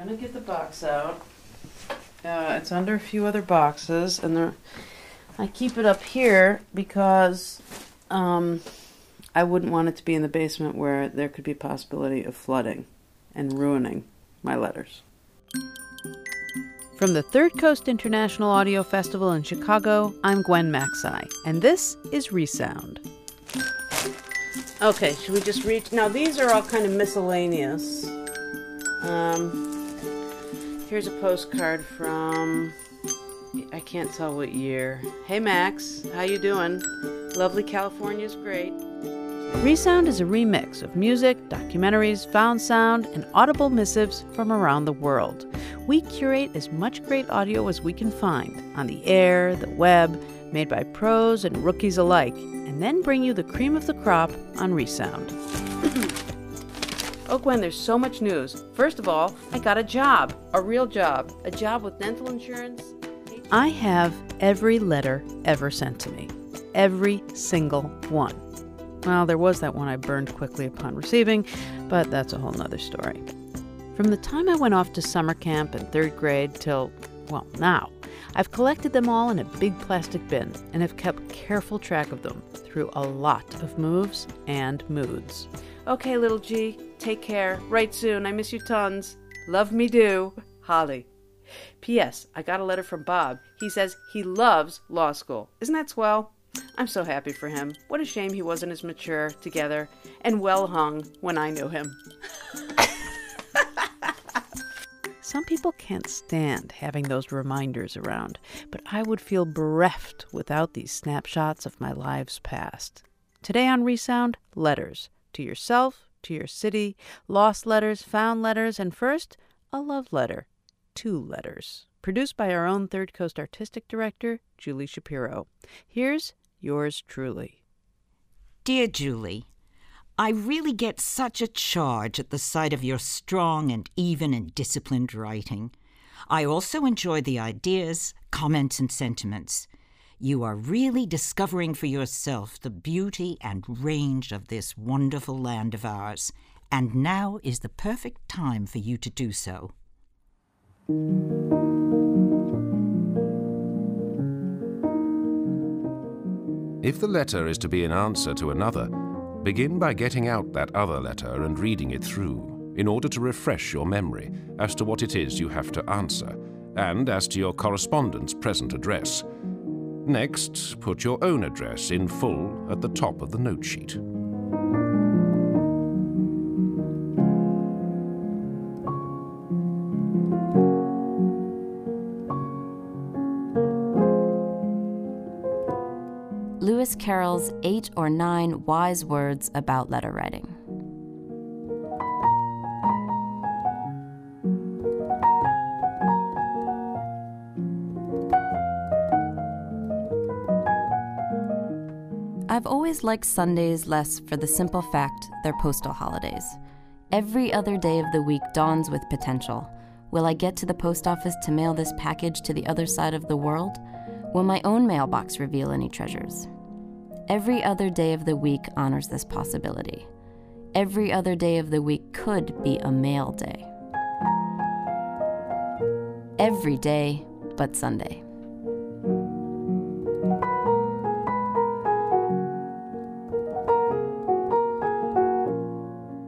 gonna get the box out. It's under a few other boxes, and I keep it up here because I wouldn't want it to be in the basement where there could be a possibility of flooding and ruining my letters. From the Third Coast International Audio Festival in Chicago, I'm Gwen Macsai, and this is ReSound. Okay, should we just reach? Now, these are all kind of miscellaneous. Here's a postcard from, I can't tell what year. Hey, Max, how you doing? Lovely California's great. ReSound is a remix of music, documentaries, found sound, and audible missives from around the world. We curate as much great audio as we can find on the air, the web, made by pros and rookies alike, and then bring you the cream of the crop on ReSound. Oh, Gwen, there's so much news. First of all, I got a job, a real job, a job with dental insurance. I have every letter ever sent to me, every single one. Well, there was that one I burned quickly upon receiving, but that's a whole nother story. From the time I went off to summer camp in third grade till, well, now, I've collected them all in a big plastic bin and have kept careful track of them through a lot of moves and moods. Okay, little G, take care. Write soon. I miss you tons. Love me do. Holly. P.S. I got a letter from Bob. He says he loves law school. Isn't that swell? I'm so happy for him. What a shame he wasn't as mature, together, and well hung when I knew him. Some people can't stand having those reminders around, but I would feel bereft without these snapshots of my lives past. Today on ReSound, letters. To yourself, to your city, lost letters, found letters, and first, a love letter. Two letters. Produced by our own Third Coast Artistic Director, Julie Shapiro. Here's yours truly. Dear Julie, I really get such a charge at the sight of your strong and even and disciplined writing. I also enjoy the ideas, comments, and sentiments. You are really discovering for yourself the beauty and range of this wonderful land of ours, and now is the perfect time for you to do so. If the letter is to be an answer to another, begin by getting out that other letter and reading it through, in order to refresh your memory as to what it is you have to answer, and as to your correspondent's present address. Next, put your own address in full at the top of the note sheet. Lewis Carroll's 8 or 9 wise words about letter writing. I've always liked Sundays less for the simple fact they're postal holidays. Every other day of the week dawns with potential. Will I get to the post office to mail this package to the other side of the world? Will my own mailbox reveal any treasures? Every other day of the week honors this possibility. Every other day of the week could be a mail day. Every day but Sunday.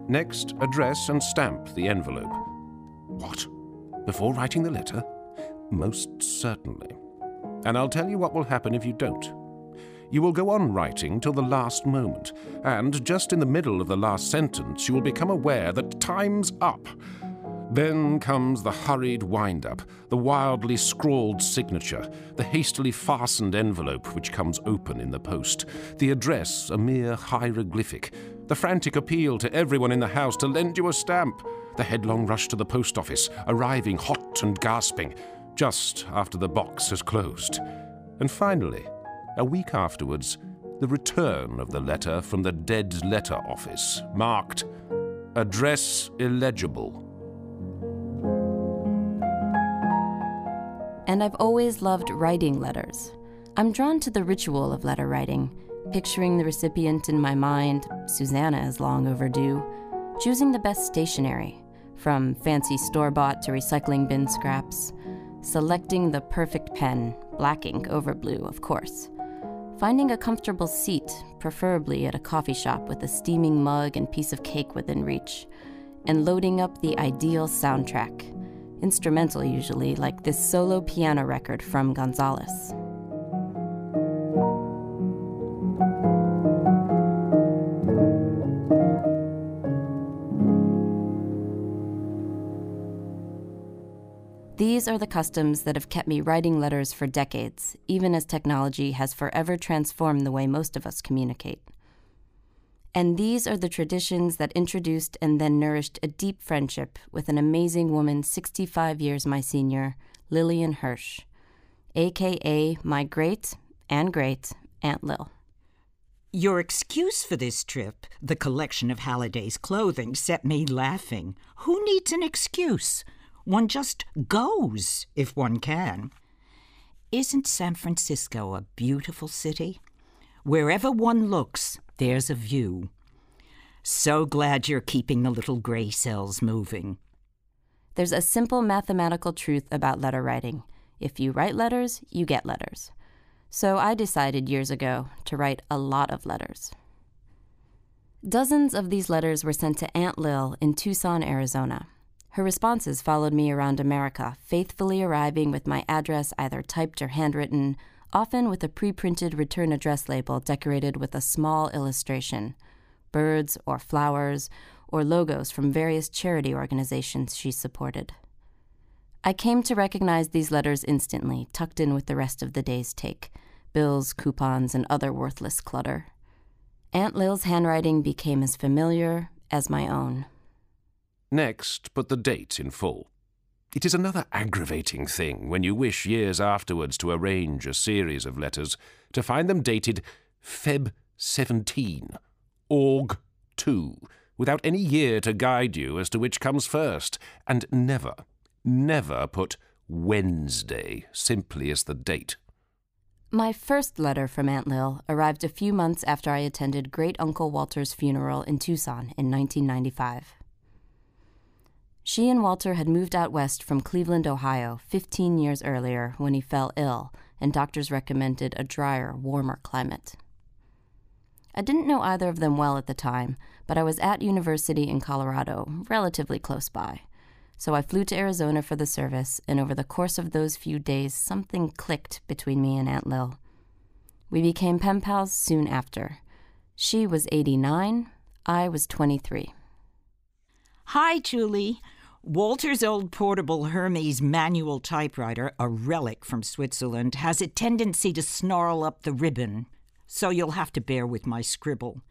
Next, address and stamp the envelope. What? Before writing the letter? Most certainly. And I'll tell you what will happen if you don't. You will go on writing till the last moment, and just in the middle of the last sentence, you will become aware that time's up. Then comes the hurried wind-up, the wildly scrawled signature, the hastily fastened envelope which comes open in the post, the address a mere hieroglyphic, the frantic appeal to everyone in the house to lend you a stamp, the headlong rush to the post office, arriving hot and gasping, just after the box has closed. And finally, a week afterwards, the return of the letter from the dead letter office, marked address illegible. And I've always loved writing letters. I'm drawn to the ritual of letter writing, picturing the recipient in my mind, Susanna is long overdue, choosing the best stationery, from fancy store-bought to recycling bin scraps, selecting the perfect pen, black ink over blue, of course, finding a comfortable seat, preferably at a coffee shop with a steaming mug and piece of cake within reach, and loading up the ideal soundtrack, instrumental usually, like this solo piano record from Gonzalez. These are the customs that have kept me writing letters for decades, even as technology has forever transformed the way most of us communicate. And these are the traditions that introduced and then nourished a deep friendship with an amazing woman 65 years my senior, Lillian Hirsch, a.k.a. my great Aunt Lil. Your excuse for this trip, the collection of Halliday's clothing, set me laughing. Who needs an excuse? One just goes, if one can. Isn't San Francisco a beautiful city? Wherever one looks, there's a view. So glad you're keeping the little gray cells moving. There's a simple mathematical truth about letter writing. If you write letters, you get letters. So I decided years ago to write a lot of letters. Dozens of these letters were sent to Aunt Lil in Tucson, Arizona. Her responses followed me around America, faithfully arriving with my address either typed or handwritten, often with a pre-printed return address label decorated with a small illustration, birds or flowers or logos from various charity organizations she supported. I came to recognize these letters instantly, tucked in with the rest of the day's take, bills, coupons, and other worthless clutter. Aunt Lil's handwriting became as familiar as my own. Next, put the date in full. It is another aggravating thing when you wish years afterwards to arrange a series of letters to find them dated Feb 17, Org 2, without any year to guide you as to which comes first, and never put Wednesday simply as the date. My first letter from Aunt Lil arrived a few months after I attended Great Uncle Walter's funeral in Tucson in 1995. She and Walter had moved out west from Cleveland, Ohio, 15 years earlier when he fell ill and doctors recommended a drier, warmer climate. I didn't know either of them well at the time, but I was at university in Colorado, relatively close by. So I flew to Arizona for the service, and over the course of those few days, something clicked between me and Aunt Lil. We became pen pals soon after. She was 89, I was 23. Hi, Julie. Walter's old portable Hermes manual typewriter, a relic from Switzerland, has a tendency to snarl up the ribbon, so you'll have to bear with my scribble.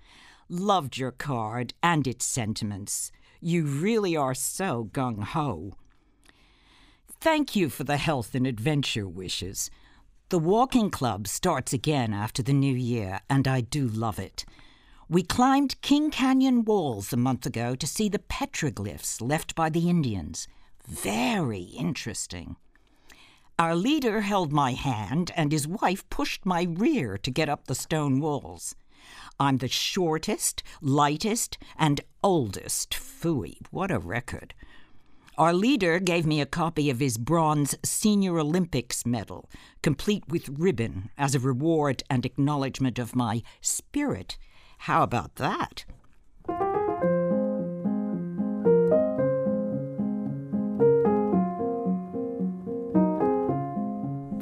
Loved your card and its sentiments. You really are so gung-ho. Thank you for the health and adventure wishes. The walking club starts again after the new year, and I do love it. We climbed King Canyon walls a month ago to see the petroglyphs left by the Indians. Very interesting. Our leader held my hand and his wife pushed my rear to get up the stone walls. I'm the shortest, lightest, and oldest. Phooey, what a record. Our leader gave me a copy of his bronze Senior Olympics medal, complete with ribbon, as a reward and acknowledgement of my spirit. How about that?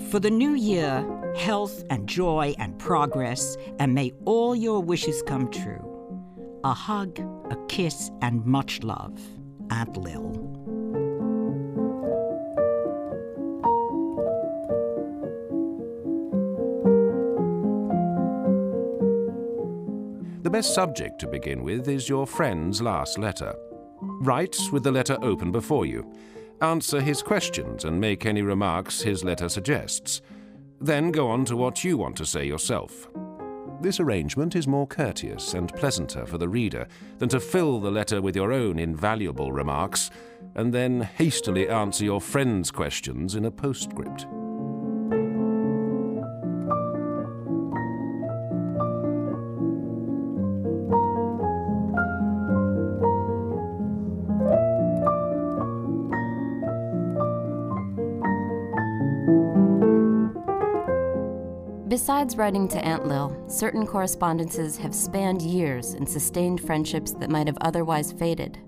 For the new year, health and joy and progress, and may all your wishes come true. A hug, a kiss, and much love. Aunt Lil. The best subject to begin with is your friend's last letter. Write with the letter open before you. Answer his questions and make any remarks his letter suggests. Then go on to what you want to say yourself. This arrangement is more courteous and pleasanter for the reader than to fill the letter with your own invaluable remarks and then hastily answer your friend's questions in a postscript. Besides writing to Aunt Lil, certain correspondences have spanned years and sustained friendships that might have otherwise faded.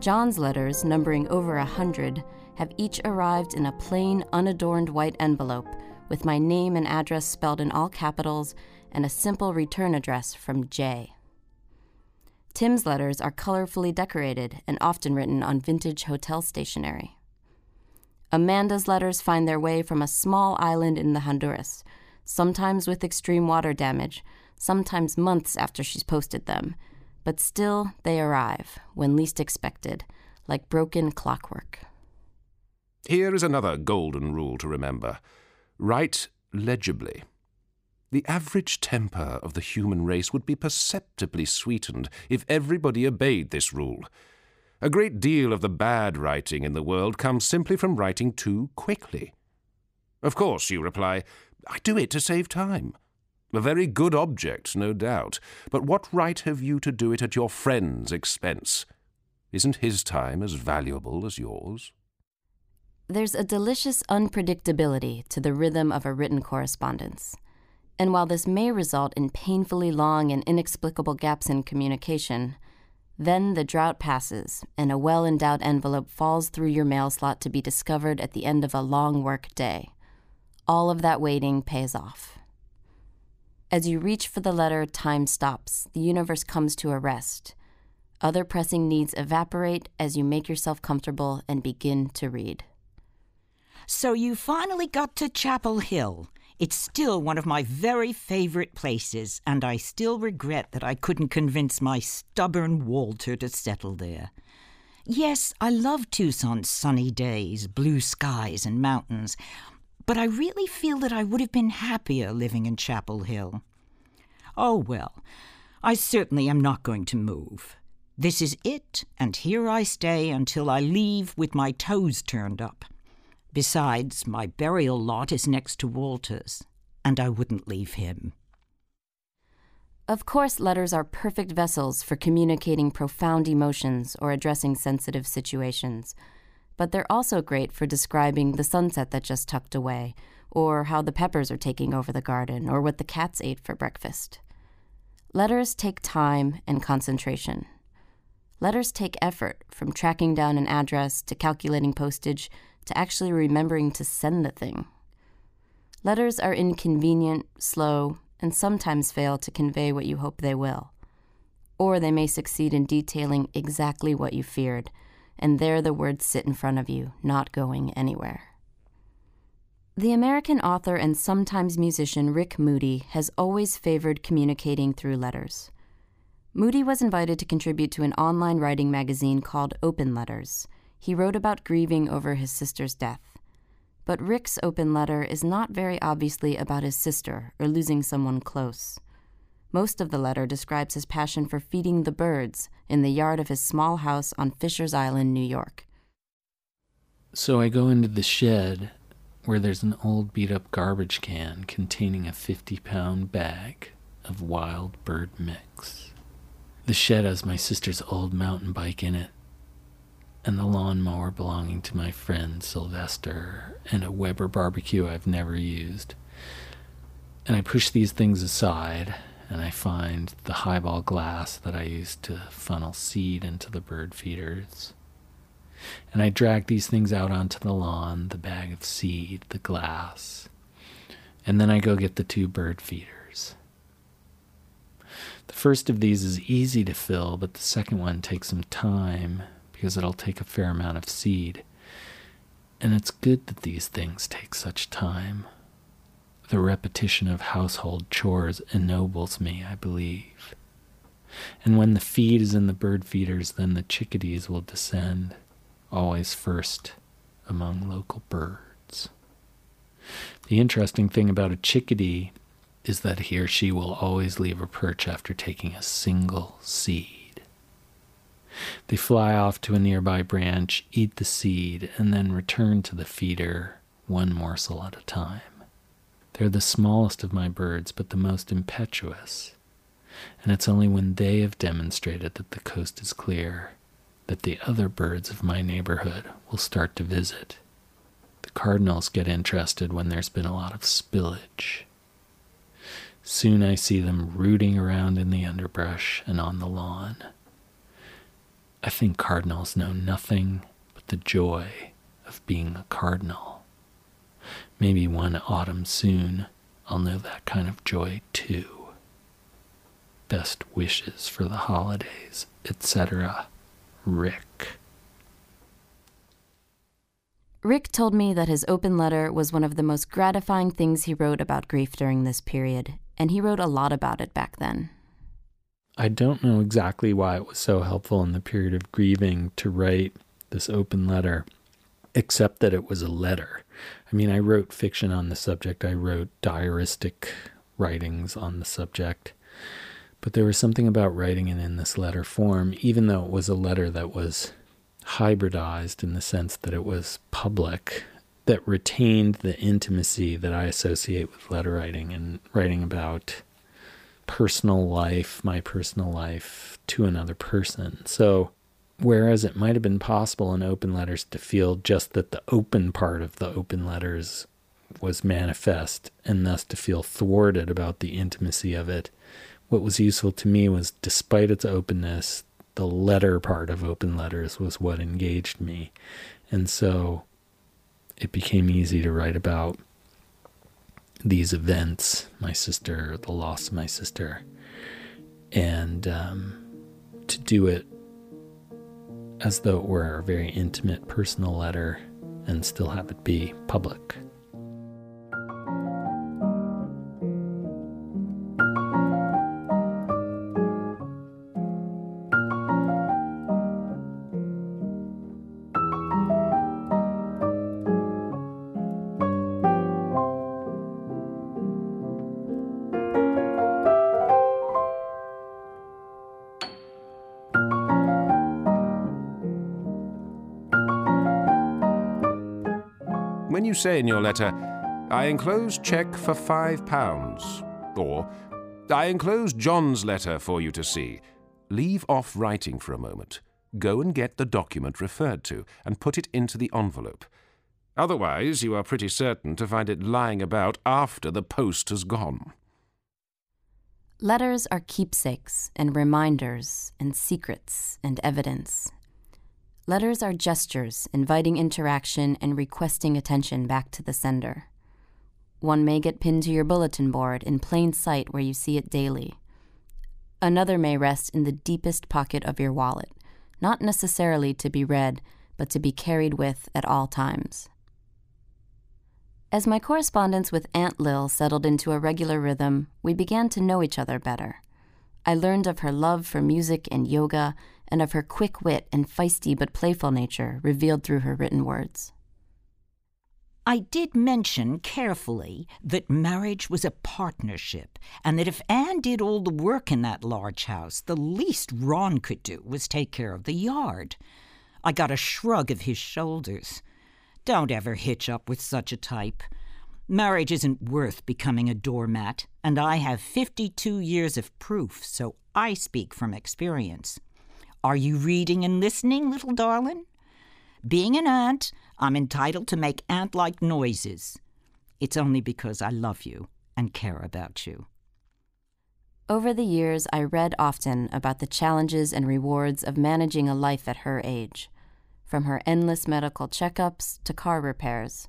John's letters, numbering over 100, have each arrived in a plain, unadorned white envelope with my name and address spelled in all capitals and a simple return address from Jay. Tim's letters are colorfully decorated and often written on vintage hotel stationery. Amanda's letters find their way from a small island in the Honduras, sometimes with extreme water damage, sometimes months after she's posted them, but still they arrive when least expected, like broken clockwork. Here is another golden rule to remember. Write legibly. The average temper of the human race would be perceptibly sweetened if everybody obeyed this rule. A great deal of the bad writing in the world comes simply from writing too quickly. Of course, you reply, I do it to save time. A very good object, no doubt, but what right have you to do it at your friend's expense? Isn't his time as valuable as yours? There's a delicious unpredictability to the rhythm of a written correspondence. And while this may result in painfully long and inexplicable gaps in communication, then the drought passes and a well-endowed envelope falls through your mail slot to be discovered at the end of a long work day. All of that waiting pays off. As you reach for the letter, time stops. The universe comes to a rest. Other pressing needs evaporate as you make yourself comfortable and begin to read. So you finally got to Chapel Hill. It's still one of my very favorite places, and I still regret that I couldn't convince my stubborn Walter to settle there. Yes, I love Tucson's sunny days, blue skies and mountains, but I really feel that I would have been happier living in Chapel Hill. Oh well, I certainly am not going to move. This is it, and here I stay until I leave with my toes turned up. Besides, my burial lot is next to Walter's, and I wouldn't leave him. Of course, letters are perfect vessels for communicating profound emotions or addressing sensitive situations, but they're also great for describing the sunset that just tucked away, or how the peppers are taking over the garden, or what the cats ate for breakfast. Letters take time and concentration. Letters take effort, from tracking down an address to calculating postage to actually remembering to send the thing. Letters are inconvenient, slow, and sometimes fail to convey what you hope they will. Or they may succeed in detailing exactly what you feared, and there the words sit in front of you, not going anywhere. The American author and sometimes musician Rick Moody has always favored communicating through letters. Moody was invited to contribute to an online writing magazine called Open Letters. He wrote about grieving over his sister's death. But Rick's open letter is not very obviously about his sister or losing someone close. Most of the letter describes his passion for feeding the birds in the yard of his small house on Fisher's Island, New York. So I go into the shed where there's an old beat-up garbage can containing a 50-pound bag of wild bird mix. The shed has my sister's old mountain bike in it, and the lawnmower belonging to my friend Sylvester, and a Weber barbecue I've never used. And I push these things aside, and I find the highball glass that I used to funnel seed into the bird feeders. And I drag these things out onto the lawn, the bag of seed, the glass, and then I go get the two bird feeders. The first of these is easy to fill, but the second one takes some time, because it'll take a fair amount of seed. And it's good that these things take such time. The repetition of household chores ennobles me, I believe. And when the feed is in the bird feeders, then the chickadees will descend, always first among local birds. The interesting thing about a chickadee is that he or she will always leave a perch after taking a single seed. They fly off to a nearby branch, eat the seed, and then return to the feeder, one morsel at a time. They're the smallest of my birds, but the most impetuous. And it's only when they have demonstrated that the coast is clear that the other birds of my neighborhood will start to visit. The cardinals get interested when there's been a lot of spillage, Soon I see them rooting around in the underbrush and on the lawn. I think cardinals know nothing but the joy of being a cardinal. Maybe one autumn soon I'll know that kind of joy too. Best wishes for the holidays, etc. Rick. Rick told me that his open letter was one of the most gratifying things he wrote about grief during this period, and he wrote a lot about it back then. I don't know exactly why it was so helpful in the period of grieving to write this open letter, except that it was a letter. I mean, I wrote fiction on the subject. I wrote diaristic writings on the subject. But there was something about writing it in this letter form, even though it was a letter that was hybridized in the sense that it was public, that retained the intimacy that I associate with letter writing and writing about personal life, my personal life, to another person. So whereas it might have been possible in open letters to feel just that the open part of the open letters was manifest and thus to feel thwarted about the intimacy of it, what was useful to me was, despite its openness, the letter part of open letters was what engaged me. And so it became easy to write about these events, my sister, the loss of my sister, and to do it as though it were a very intimate personal letter and still have it be public. Say in your letter, I enclose cheque for £5, or I enclose John's letter for you to see. Leave off writing for a moment. Go and get the document referred to and put it into the envelope. Otherwise, you are pretty certain to find it lying about after the post has gone. Letters are keepsakes and reminders and secrets and evidence. Letters are gestures, inviting interaction and requesting attention back to the sender. One may get pinned to your bulletin board in plain sight where you see it daily. Another may rest in the deepest pocket of your wallet, not necessarily to be read, but to be carried with at all times. As my correspondence with Aunt Lil settled into a regular rhythm, we began to know each other better. I learned of her love for music and yoga, and of her quick wit and feisty but playful nature revealed through her written words. I did mention carefully that marriage was a partnership, and that if Anne did all the work in that large house, the least Ron could do was take care of the yard. I got a shrug of his shoulders. Don't ever hitch up with such a type. Marriage isn't worth becoming a doormat, and I have 52 years of proof, so I speak from experience. Are you reading and listening, little darling? Being an aunt, I'm entitled to make aunt-like noises. It's only because I love you and care about you. Over the years, I read often about the challenges and rewards of managing a life at her age, from her endless medical checkups to car repairs,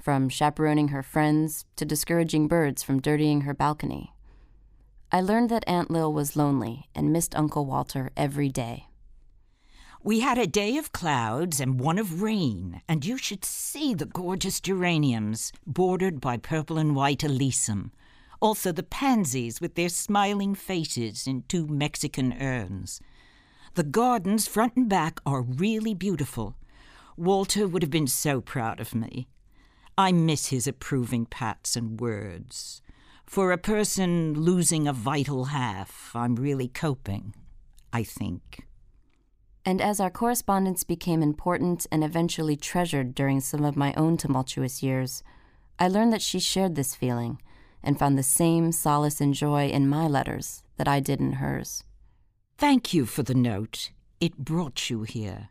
from chaperoning her friends to discouraging birds from dirtying her balcony. I learned that Aunt Lil was lonely and missed Uncle Walter every day. We had a day of clouds and one of rain, and you should see the gorgeous geraniums bordered by purple and white alyssum. Also the pansies with their smiling faces in two Mexican urns. The gardens front and back are really beautiful. Walter would have been so proud of me. I miss his approving pats and words. For a person losing a vital half, I'm really coping, I think. And as our correspondence became important and eventually treasured during some of my own tumultuous years, I learned that she shared this feeling and found the same solace and joy in my letters that I did in hers. Thank you for the note. It brought you here.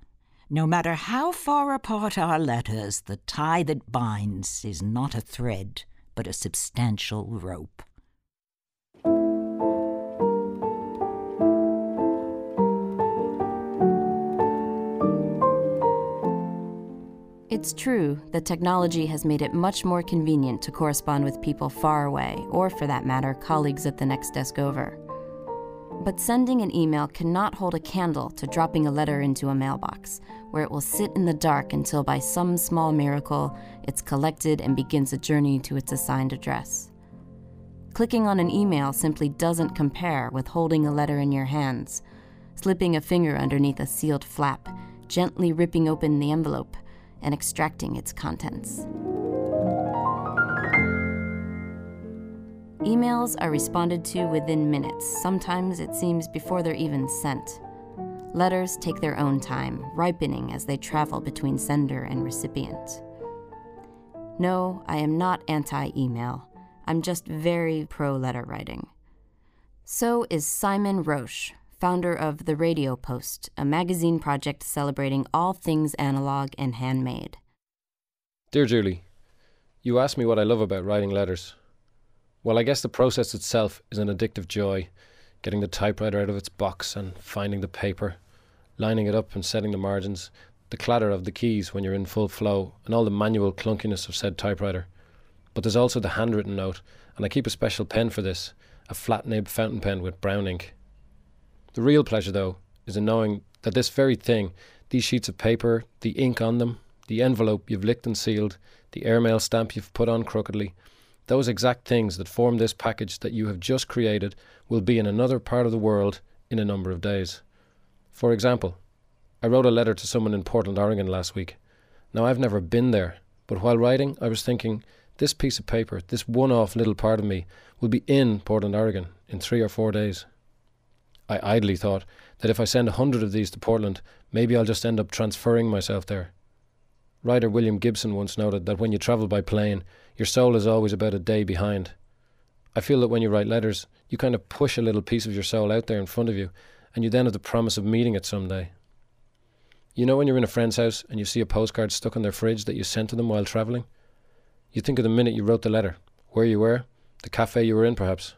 No matter how far apart our letters, the tie that binds is not a thread, but a substantial rope. It's true that technology has made it much more convenient to correspond with people far away, or for that matter, colleagues at the next desk over. But sending an email cannot hold a candle to dropping a letter into a mailbox, where it will sit in the dark until by some small miracle, it's collected and begins a journey to its assigned address. Clicking on an email simply doesn't compare with holding a letter in your hands, slipping a finger underneath a sealed flap, gently ripping open the envelope, and extracting its contents. Emails are responded to within minutes. Sometimes it seems before they're even sent. Letters take their own time, ripening as they travel between sender and recipient. No, I am not anti-email. I'm just very pro-letter writing. So is Simon Roche, founder of The Radio Post, a magazine project celebrating all things analog and handmade. Dear Julie, you asked me what I love about writing letters. Well, I guess the process itself is an addictive joy, getting the typewriter out of its box and finding the paper, lining it up and setting the margins, the clatter of the keys when you're in full flow, and all the manual clunkiness of said typewriter. But there's also the handwritten note, and I keep a special pen for this, a flat-nib fountain pen with brown ink. The real pleasure, though, is in knowing that this very thing, these sheets of paper, the ink on them, the envelope you've licked and sealed, the airmail stamp you've put on crookedly, those exact things that form this package that you have just created will be in another part of the world in a number of days. For example, I wrote a letter to someone in Portland, Oregon last week. Now, I've never been there, but while writing, I was thinking, this piece of paper, this one-off little part of me, will be in Portland, Oregon in 3 or 4 days. I idly thought that if I send 100 of these to Portland, maybe I'll just end up transferring myself there. Writer William Gibson once noted that when you travel by plane, your soul is always about a day behind. I feel that when you write letters, you kind of push a little piece of your soul out there in front of you, and you then have the promise of meeting it someday. You know when you're in a friend's house and you see a postcard stuck on their fridge that you sent to them while travelling? You think of the minute you wrote the letter, where you were, the cafe you were in perhaps.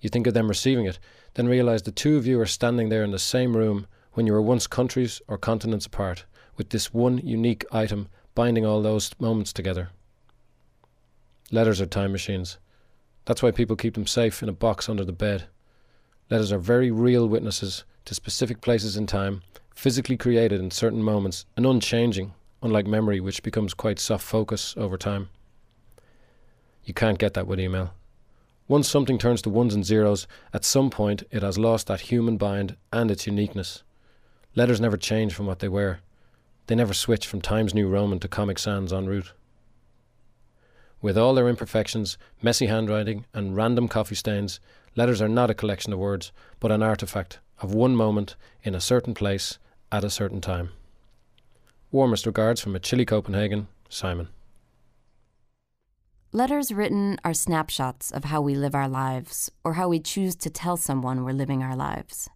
You think of them receiving it, then realise the two of you are standing there in the same room when you were once countries or continents apart, with this one unique item binding all those moments together. Letters are time machines. That's why people keep them safe in a box under the bed. Letters are very real witnesses to specific places in time, physically created in certain moments and unchanging, unlike memory, which becomes quite soft focus over time. You can't get that with email. Once something turns to ones and zeros, at some point it has lost that human bind and its uniqueness. Letters never change from what they were. They never switch from Times New Roman to Comic Sans en route. With all their imperfections, messy handwriting, and random coffee stains, letters are not a collection of words, but an artifact of one moment in a certain place at a certain time. Warmest regards from a chilly Copenhagen, Simon. Letters written are snapshots of how we live our lives, or how we choose to tell someone we're living our lives.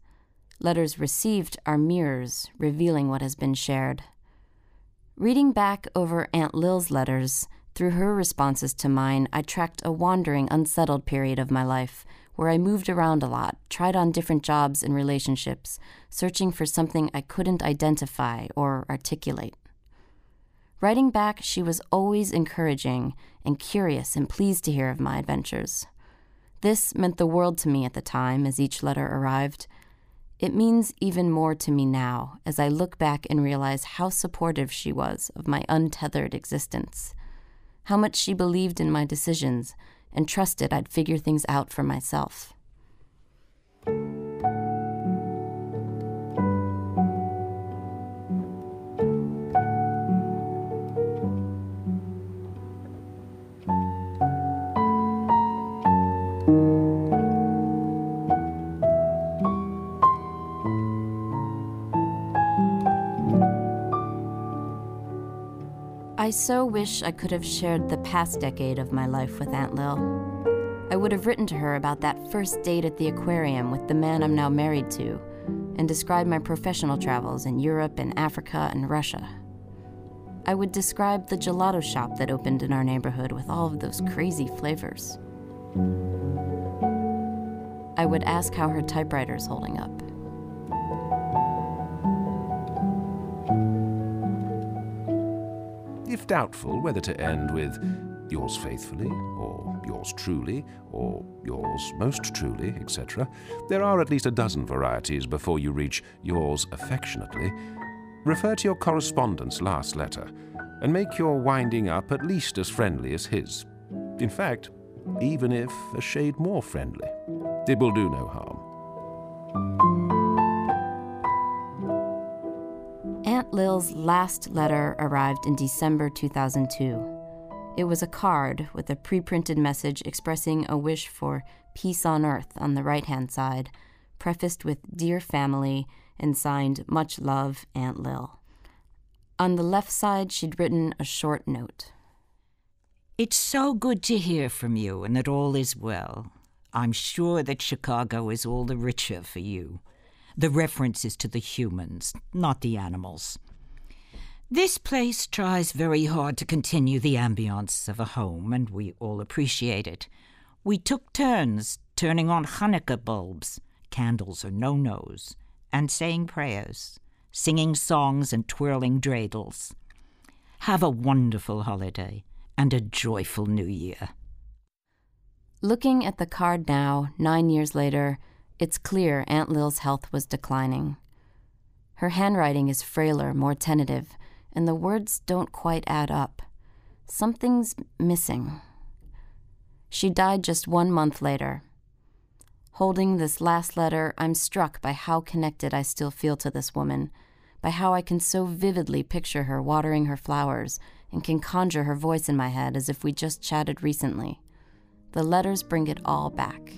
Letters received are mirrors revealing what has been shared. Reading back over Aunt Lil's letters, through her responses to mine, I tracked a wandering, unsettled period of my life where I moved around a lot, tried on different jobs and relationships, searching for something I couldn't identify or articulate. Writing back, she was always encouraging and curious and pleased to hear of my adventures. This meant the world to me at the time as each letter arrived. It means even more to me now as I look back and realize how supportive she was of my untethered existence, how much she believed in my decisions and trusted I'd figure things out for myself. I so wish I could have shared the past decade of my life with Aunt Lil. I would have written to her about that first date at the aquarium with the man I'm now married to, and described my professional travels in Europe and Africa and Russia. I would describe the gelato shop that opened in our neighborhood with all of those crazy flavors. I would ask how her typewriter's holding up. if doubtful whether to end with yours faithfully, or yours truly, or yours most truly, etc., there are at least a dozen varieties before you reach yours affectionately. Refer to your correspondent's last letter and make your winding up at least as friendly as his. In fact, even if a shade more friendly. It will do no harm. Aunt Lil's last letter arrived in December 2002. It was a card with a pre-printed message expressing a wish for peace on earth on the right-hand side, prefaced with "Dear Family" and signed "Much Love, Aunt Lil." On the left side, she'd written a short note. It's so good to hear from you and that all is well. I'm sure that Chicago is all the richer for you. The reference is to the humans, not the animals. This place tries very hard to continue the ambiance of a home, and we all appreciate it. We took turns turning on Hanukkah bulbs, candles are no-nos, and saying prayers, singing songs and twirling dreidels. Have a wonderful holiday and a joyful New Year. Looking at the card now, 9 years later, it's clear Aunt Lil's health was declining. Her handwriting is frailer, more tentative, and the words don't quite add up. Something's missing. She died just 1 month later. Holding this last letter, I'm struck by how connected I still feel to this woman, by how I can so vividly picture her watering her flowers and can conjure her voice in my head as if we just chatted recently. The letters bring it all back.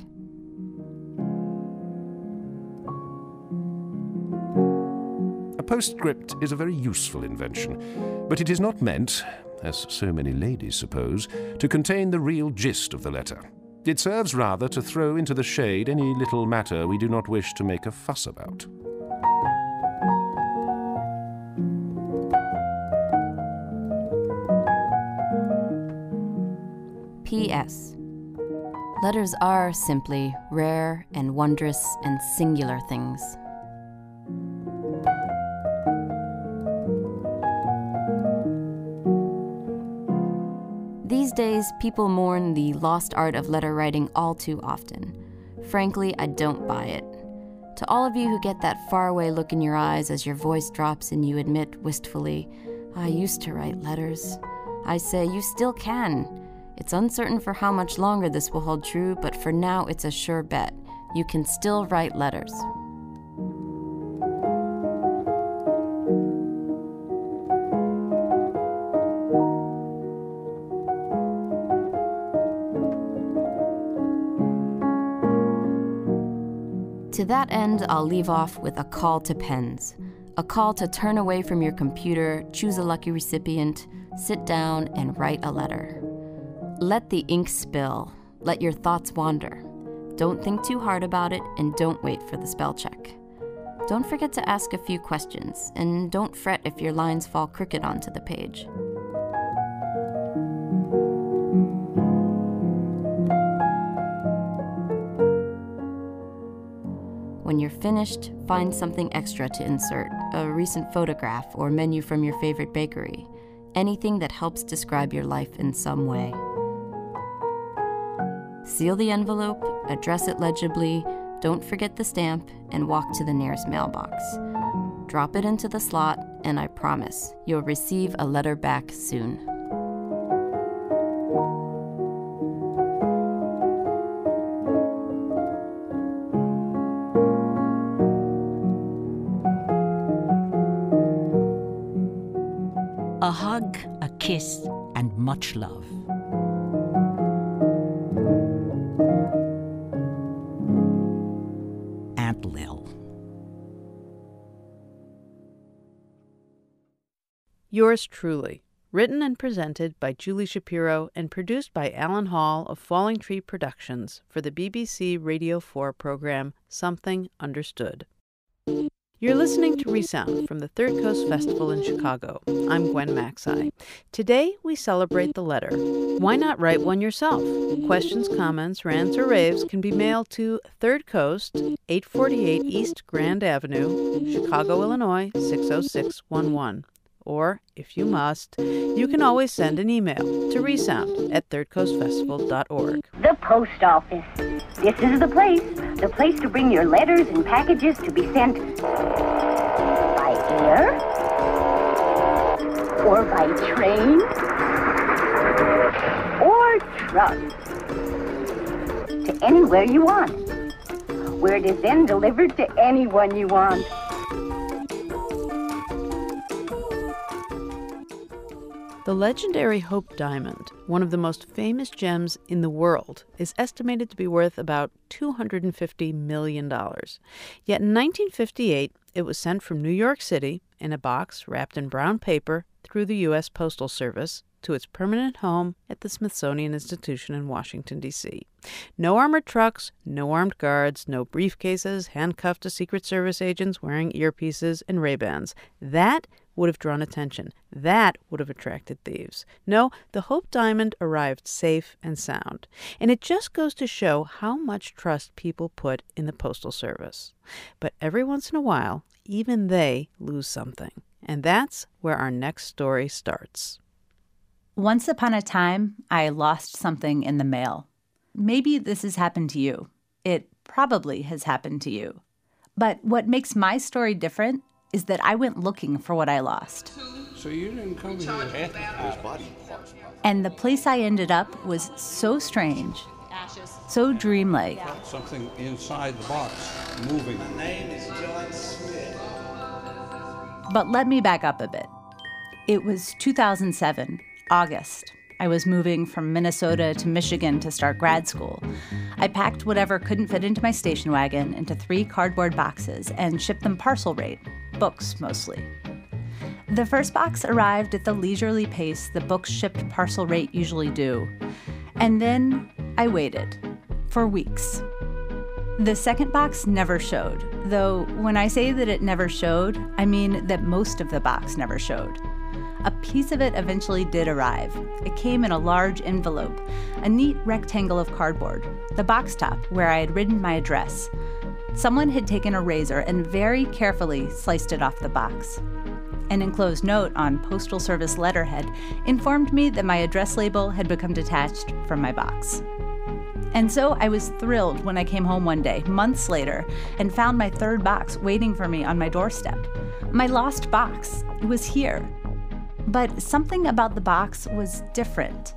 A postscript is a very useful invention, but it is not meant, as so many ladies suppose, to contain the real gist of the letter. It serves rather to throw into the shade any little matter we do not wish to make a fuss about. P.S. Letters are simply rare and wondrous and singular things. These days, people mourn the lost art of letter writing all too often. Frankly, I don't buy it. To all of you who get that faraway look in your eyes as your voice drops and you admit wistfully, I used to write letters, I say you still can. It's uncertain for how much longer this will hold true, but for now it's a sure bet. You can still write letters. To that end, I'll leave off with a call to pens. A call to turn away from your computer, choose a lucky recipient, sit down and write a letter. Let the ink spill. Let your thoughts wander. Don't think too hard about it and don't wait for the spell check. Don't forget to ask a few questions and don't fret if your lines fall crooked onto the page. When you're finished, find something extra to insert, a recent photograph or menu from your favorite bakery, anything that helps describe your life in some way. Seal the envelope, address it legibly, don't forget the stamp, and walk to the nearest mailbox. Drop it into the slot, and I promise you'll receive a letter back soon. A hug, a kiss, and much love. Aunt Lil. Yours truly, written and presented by Julie Shapiro and produced by Alan Hall of Falling Tree Productions for the BBC Radio 4 program Something Understood. You're listening to ReSound from the Third Coast Festival in Chicago. I'm Gwen Macsai. Today, we celebrate the letter. Why not write one yourself? Questions, comments, rants, or raves can be mailed to Third Coast, 848 East Grand Avenue, Chicago, Illinois, 60611. Or, if you must, you can always send an email to ReSound at thirdcoastfestival.org. The post office. This is the place to bring your letters and packages to be sent by air, or by train, or truck, to anywhere you want, where it is then delivered to anyone you want. The legendary Hope Diamond, one of the most famous gems in the world, is estimated to be worth about $250 million. Yet in 1958, it was sent from New York City in a box wrapped in brown paper through the U.S. Postal Service to its permanent home at the Smithsonian Institution in Washington, D.C. No armored trucks, no armed guards, no briefcases handcuffed to Secret Service agents wearing earpieces and Ray-Bans. That would have drawn attention. That would have attracted thieves. No, the Hope Diamond arrived safe and sound. And it just goes to show how much trust people put in the Postal Service. But every once in a while, even they lose something. And that's where our next story starts. Once upon a time, I lost something in the mail. Maybe this has happened to you. It probably has happened to you. But what makes my story different is that I went looking for what I lost. So you didn't come here his body. And the place I ended up was so strange, so dreamlike. Something inside the box, moving. My name is John Smith. But let me back up a bit. It was 2007, August. I was moving from Minnesota to Michigan to start grad school. I packed whatever couldn't fit into my station wagon into 3 cardboard boxes and shipped them parcel rate, books mostly. The first box arrived at the leisurely pace the books shipped parcel rate usually do. And then I waited for weeks. The second box never showed, though when I say that it never showed, I mean that most of the box never showed. A piece of it eventually did arrive. It came in a large envelope, a neat rectangle of cardboard, the box top where I had written my address. Someone had taken a razor and very carefully sliced it off the box. An enclosed note on Postal Service letterhead informed me that my address label had become detached from my box. And so I was thrilled when I came home one day, months later, and found my third box waiting for me on my doorstep. My lost box was here. But something about the box was different.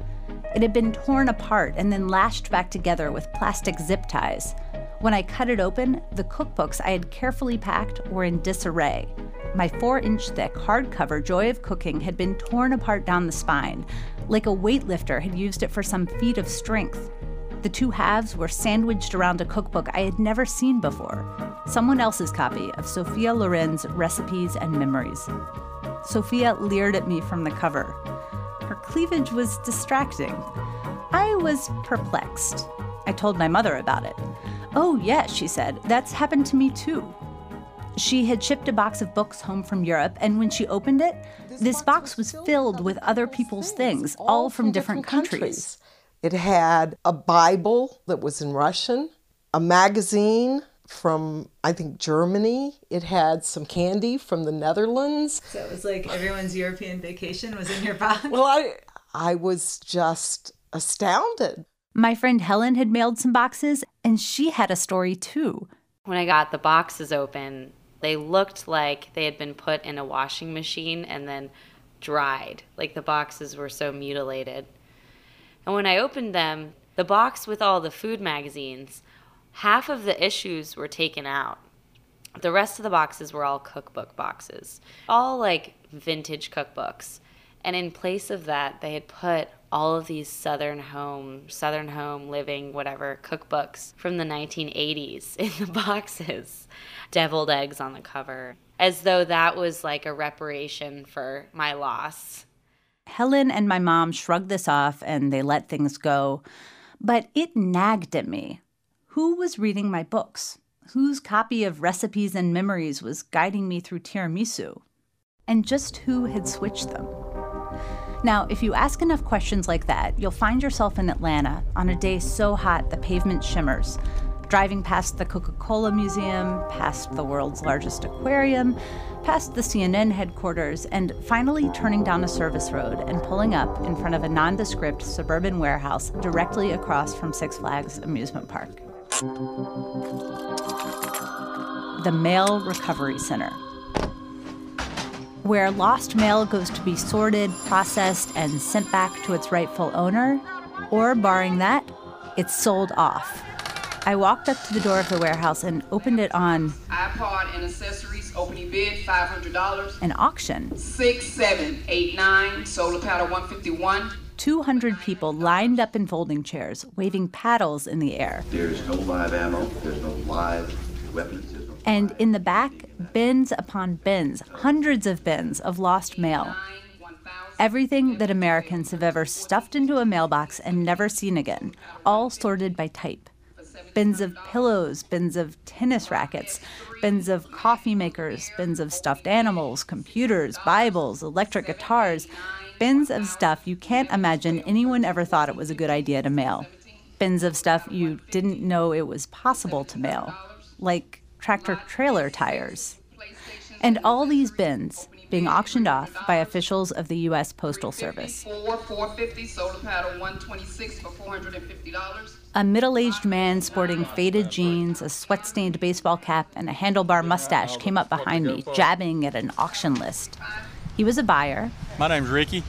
It had been torn apart and then lashed back together with plastic zip ties. When I cut it open, the cookbooks I had carefully packed were in disarray. My 4-inch-thick hardcover Joy of Cooking had been torn apart down the spine, like a weightlifter had used it for some feat of strength. The 2 halves were sandwiched around a cookbook I had never seen before, someone else's copy of Sophia Loren's Recipes and Memories. Sophia leered at me from the cover. Her cleavage was distracting. I was perplexed. I told my mother about it. "Oh, yes," she said, "that's happened to me too." She had shipped a box of books home from Europe, and when she opened it, this box was filled with other people's things, all from different countries. It had a Bible that was in Russian, a magazine from, I think, Germany. It had some candy from the Netherlands. So it was like everyone's European vacation was in your box. Well, I was just astounded. My friend Helen had mailed some boxes, and she had a story too. When I got the boxes open, they looked like they had been put in a washing machine and then dried. Like, the boxes were so mutilated. And when I opened them, the box with all the food magazines, half of the issues were taken out. The rest of the boxes were all cookbook boxes, all like vintage cookbooks. And in place of that, they had put all of these Southern Home, Living, whatever, cookbooks from the 1980s in the boxes. Deviled eggs on the cover, as though that was like a reparation for my loss. Helen and my mom shrugged this off and they let things go. But it nagged at me. Who was reading my books? Whose copy of Recipes and Memories was guiding me through tiramisu? And just who had switched them? Now, if you ask enough questions like that, you'll find yourself in Atlanta on a day so hot the pavement shimmers, driving past the Coca-Cola Museum, past the world's largest aquarium, past the CNN headquarters, and finally turning down a service road and pulling up in front of a nondescript suburban warehouse directly across from Six Flags Amusement Park. The Mail Recovery Center, where lost mail goes to be sorted, processed, and sent back to its rightful owner, or barring that, it's sold off. I walked up to the door of the warehouse and opened it on iPod and accessories, opening bid, $500. An auction. 6789, solar paddle 151. 200 people lined up in folding chairs, waving paddles in the air. There's no live ammo, there's no live weapons. No live. And in the back, bins upon bins, hundreds of bins of lost mail. Everything that Americans have ever stuffed into a mailbox and never seen again, all sorted by type. Bins of pillows, bins of tennis rackets, bins of coffee makers, bins of stuffed animals, computers, Bibles, electric guitars, bins of stuff you can't imagine anyone ever thought it was a good idea to mail. Bins of stuff you didn't know it was possible to mail, like tractor-trailer tires. And all these bins being auctioned off by officials of the U.S. Postal Service. A middle-aged man sporting faded jeans, a sweat-stained baseball cap, and a handlebar mustache came up behind me, jabbing at an auction list. He was a buyer. My name's Ricky.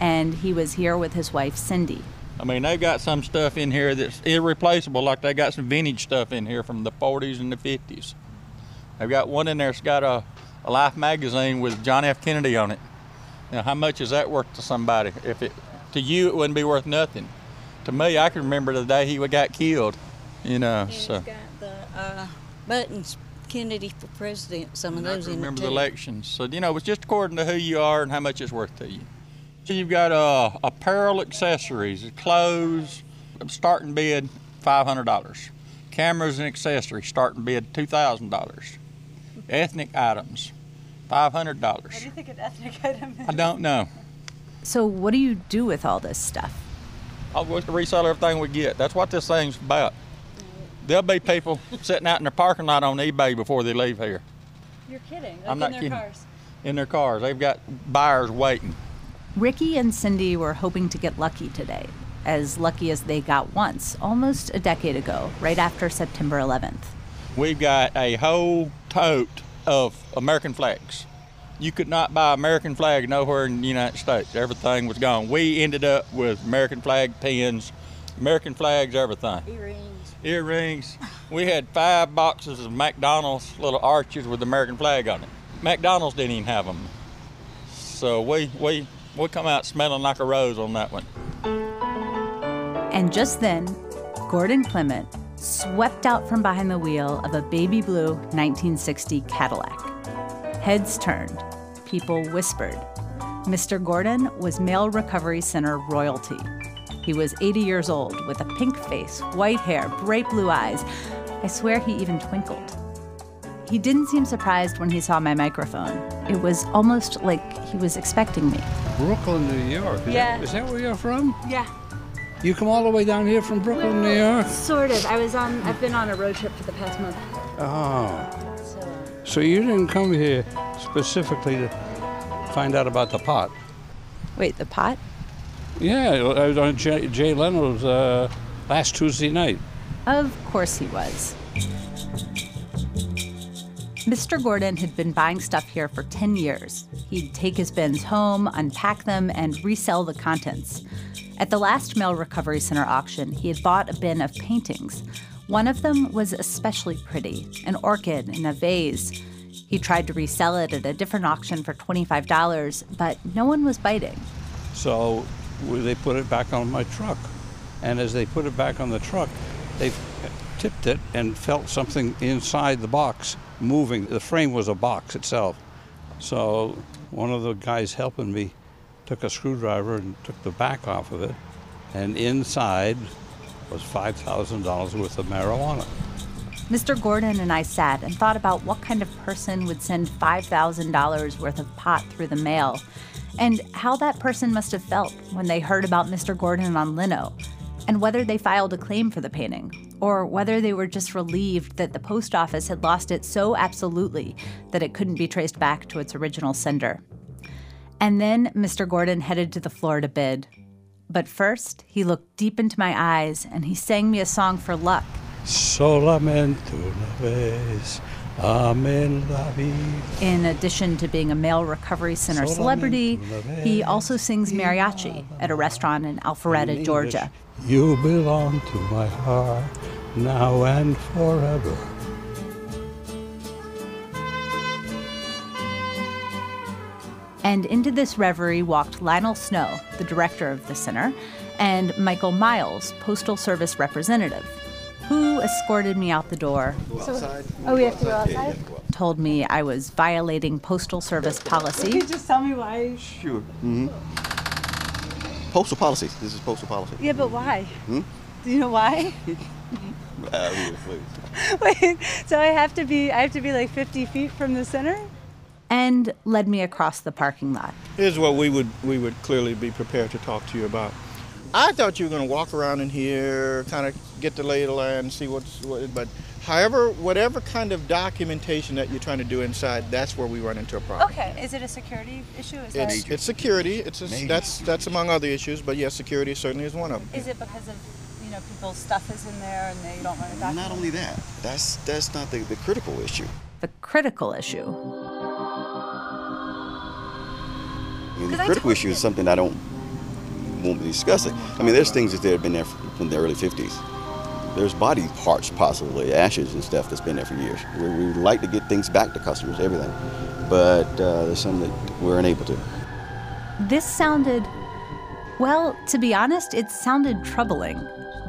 And he was here with his wife, Cindy. I mean, they've got some stuff in here that's irreplaceable, like they got some vintage stuff in here from the 40s and the 50s. They've got one in there that's got a Life magazine with John F. Kennedy on it. Now, how much is that worth to somebody? If it, to you, it wouldn't be worth nothing. To me, I can remember the day he got killed, you know. And so. Got the buttons, Kennedy for president, some of those in the remember the elections. So, you know, it's just according to who you are and how much it's worth to you. So you've got apparel, accessories, clothes, starting bid, $500. Cameras and accessories, starting bid, $2,000. Ethnic items, $500. What do you think an ethnic item is? I don't know. So what do you do with all this stuff? I'll resell everything we get. That's what this thing's about. There'll be people sitting out in their parking lot on eBay before they leave here. You're kidding. Like I'm not kidding. Cars. In their cars. They've got buyers waiting. Ricky and Cindy were hoping to get lucky today, as lucky as they got once, almost a decade ago, right after September 11th. We've got a whole tote of American flags. You could not buy American flag nowhere in the United States. Everything was gone. We ended up with American flag pins, American flags, everything. Earrings. We had 5 boxes of McDonald's little arches with the American flag on it. McDonald's didn't even have them. So we come out smelling like a rose on that one. And just then, Gordon Clement swept out from behind the wheel of a baby blue 1960 Cadillac. Heads turned. People whispered. Mr. Gordon was Mail Recovery Center royalty. He was 80 years old, with a pink face, white hair, bright blue eyes. I swear he even twinkled. He didn't seem surprised when he saw my microphone. It was almost like he was expecting me. Brooklyn, New York? Yeah. Is that where you're from? Yeah. You come all the way down here from Brooklyn, New York? Sort of. I've been on a road trip for the past month. Oh. So you didn't come here specifically to find out about the pot? Wait, the pot? Yeah, I was on Jay Leno's last Tuesday night. Of course he was. Mr. Gordon had been buying stuff here for 10 years. He'd take his bins home, unpack them, and resell the contents. At the last Mail Recovery Center auction, he had bought a bin of paintings. One of them was especially pretty, an orchid in a vase. He tried to resell it at a different auction for $25, but no one was biting. So they put it back on my truck. And as they put it back on the truck, they tipped it and felt something inside the box moving. The frame was a box itself. So one of the guys helping me took a screwdriver and took the back off of it, and inside was $5,000 worth of marijuana. Mr. Gordon and I sat and thought about what kind of person would send $5,000 worth of pot through the mail, and how that person must have felt when they heard about Mr. Gordon on Leno, and whether they filed a claim for the painting, or whether they were just relieved that the post office had lost it so absolutely that it couldn't be traced back to its original sender. And then Mr. Gordon headed to the floor to bid. But first, he looked deep into my eyes, and he sang me a song for luck. Solamente una vez, amen la vida. In addition to being a mail recovery center celebrity, he also sings mariachi at a restaurant in Alpharetta, Georgia. You belong to my heart, now and forever. And into this reverie walked Lionel Snow, the director of the center, and Michael Miles, Postal Service representative, who escorted me out the door. We have to go outside? Told me I was violating Postal Service policy. Can you just tell me why? Sure. Mm-hmm. Postal policy. This is postal policy. Yeah, but why? Hmm? Do you know why? Wait, so I have to be like 50 feet from the center? And led me across the parking lot. Here's what we would clearly be prepared to talk to you about. I thought you were going to walk around in here, kind of get the lay of the land, see what. But however, whatever kind of documentation that you're trying to do inside, that's where we run into a problem. Okay, is it a security issue? It's security. That's among other issues, but yes, security certainly is one of them. Is it because of people's stuff is in there and they don't want to document? Not only that, that's not the critical issue. The critical issue. The critical issue is something I won't be discussing. I mean, there's things that have been there from the early 50s. There's body parts, possibly, ashes and stuff that's been there for years. We would like to get things back to customers, everything. But there's some that we're unable to. This sounded, well, to be honest, it sounded troubling.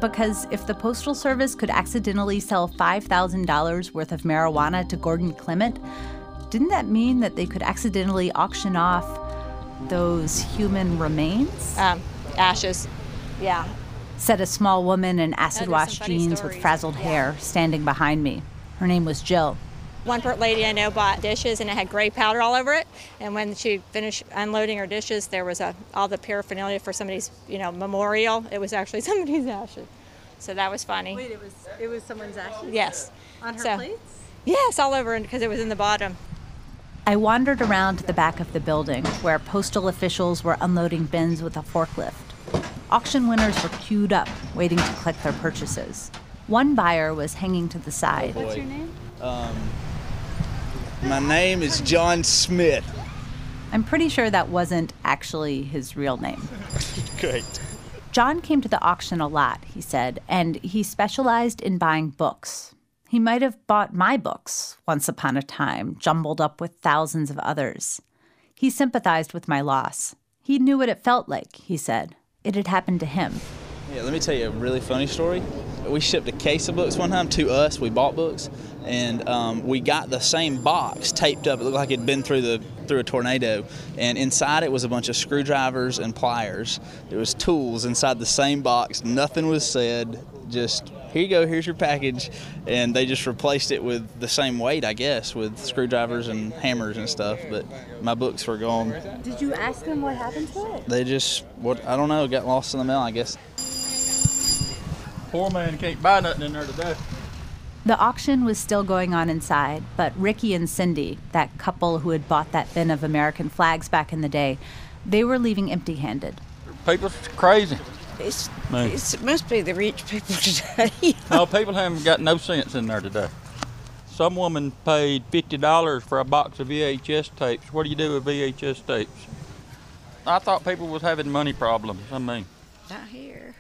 Because if the Postal Service could accidentally sell $5,000 worth of marijuana to Gordon Clement, didn't that mean that they could accidentally auction off those human remains? Ashes. Yeah. Said a small woman in acid-wash jeans with frazzled hair standing behind me. Her name was Jill. One lady I know bought dishes and it had gray powder all over it. And when she finished unloading her dishes, there was all the paraphernalia for somebody's, memorial. It was actually somebody's ashes. So that was funny. Wait, it was someone's ashes? Yes. On her plates? Yes, all over, because it was in the bottom. I wandered around to the back of the building where postal officials were unloading bins with a forklift. Auction winners were queued up, waiting to collect their purchases. One buyer was hanging to the side. What's your name? My name is John Smith. I'm pretty sure that wasn't actually his real name. Great. John came to the auction a lot, he said, and he specialized in buying books. He might have bought my books once upon a time, jumbled up with thousands of others. He sympathized with my loss. He knew what it felt like, he said. It had happened to him. Yeah, let me tell you a really funny story. We shipped a case of books one time to us. We bought books, and we got the same box taped up. It looked like it had been through a tornado, and inside it was a bunch of screwdrivers and pliers. There was tools inside the same box. Nothing was said, just, here you go, here's your package, and they just replaced it with the same weight, I guess, with screwdrivers and hammers and stuff, but my books were gone. Did you ask them what happened to it? They just, I don't know, got lost in the mail, I guess. Poor man can't buy nothing in there today. The auction was still going on inside, but Ricky and Cindy, that couple who had bought that bin of American flags back in the day, they were leaving empty-handed. People's crazy. It must be the rich people today. No, people haven't got no sense in there today. Some woman paid $50 for a box of VHS tapes. What do you do with VHS tapes? I thought people was having money problems. I mean, not here.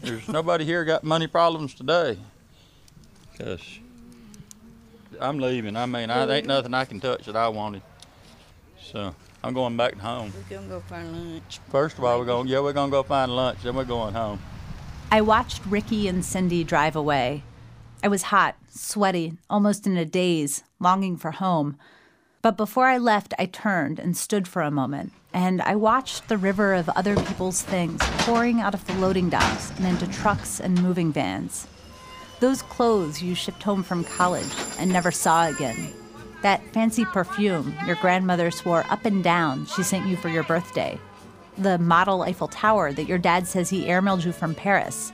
There's nobody here got money problems today. Gosh, I'm leaving. I mean, there ain't nothing I can touch that I wanted. So I'm going back home. We're going to go find lunch. First of all, we're going to go find lunch, then we're going home. I watched Ricky and Cindy drive away. I was hot, sweaty, almost in a daze, longing for home. But before I left, I turned and stood for a moment, and I watched the river of other people's things pouring out of the loading docks and into trucks and moving vans. Those clothes you shipped home from college and never saw again. That fancy perfume your grandmother swore up and down she sent you for your birthday. The model Eiffel Tower that your dad says he airmailed you from Paris.